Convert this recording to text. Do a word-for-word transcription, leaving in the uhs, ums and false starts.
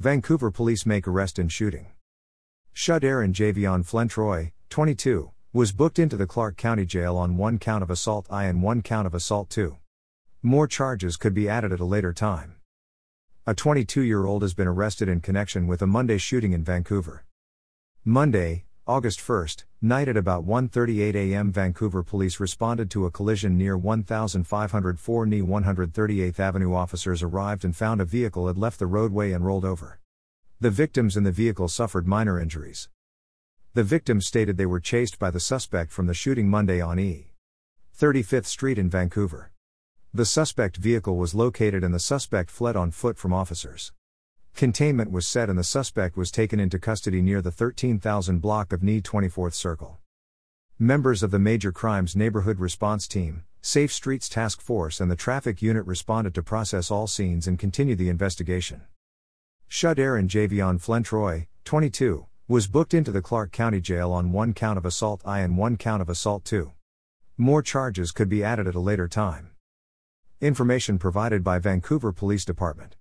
Vancouver police make arrest in shooting. Shadaron Javion Flentroy, twenty-two, was booked into the Clark County Jail on one count of assault one and one count of assault two. More charges could be added at a later time. A twenty-two-year-old has been arrested in connection with a Monday shooting in Vancouver. Monday, August first, night at about one thirty-eight a m Vancouver police responded to a collision near fifteen oh four near one thirty-eighth Avenue. Officers arrived and found a vehicle had left the roadway and rolled over. The victims in the vehicle suffered minor injuries. The victims stated they were chased by the suspect from the shooting Monday on E thirty-fifth Street in Vancouver. The suspect vehicle was located and the suspect fled on foot from officers. Containment was set and the suspect was taken into custody near the thirteen thousand block of N E twenty-fourth Circle. Members of the Major Crimes Neighborhood Response Team, Safe Streets Task Force and the Traffic Unit responded to process all scenes and continue the investigation. Shadaron Javion Flentroy, twenty-two, was booked into the Clark County Jail on one count of assault one and one count of assault two. More charges could be added at a later time. Information provided by Vancouver Police Department.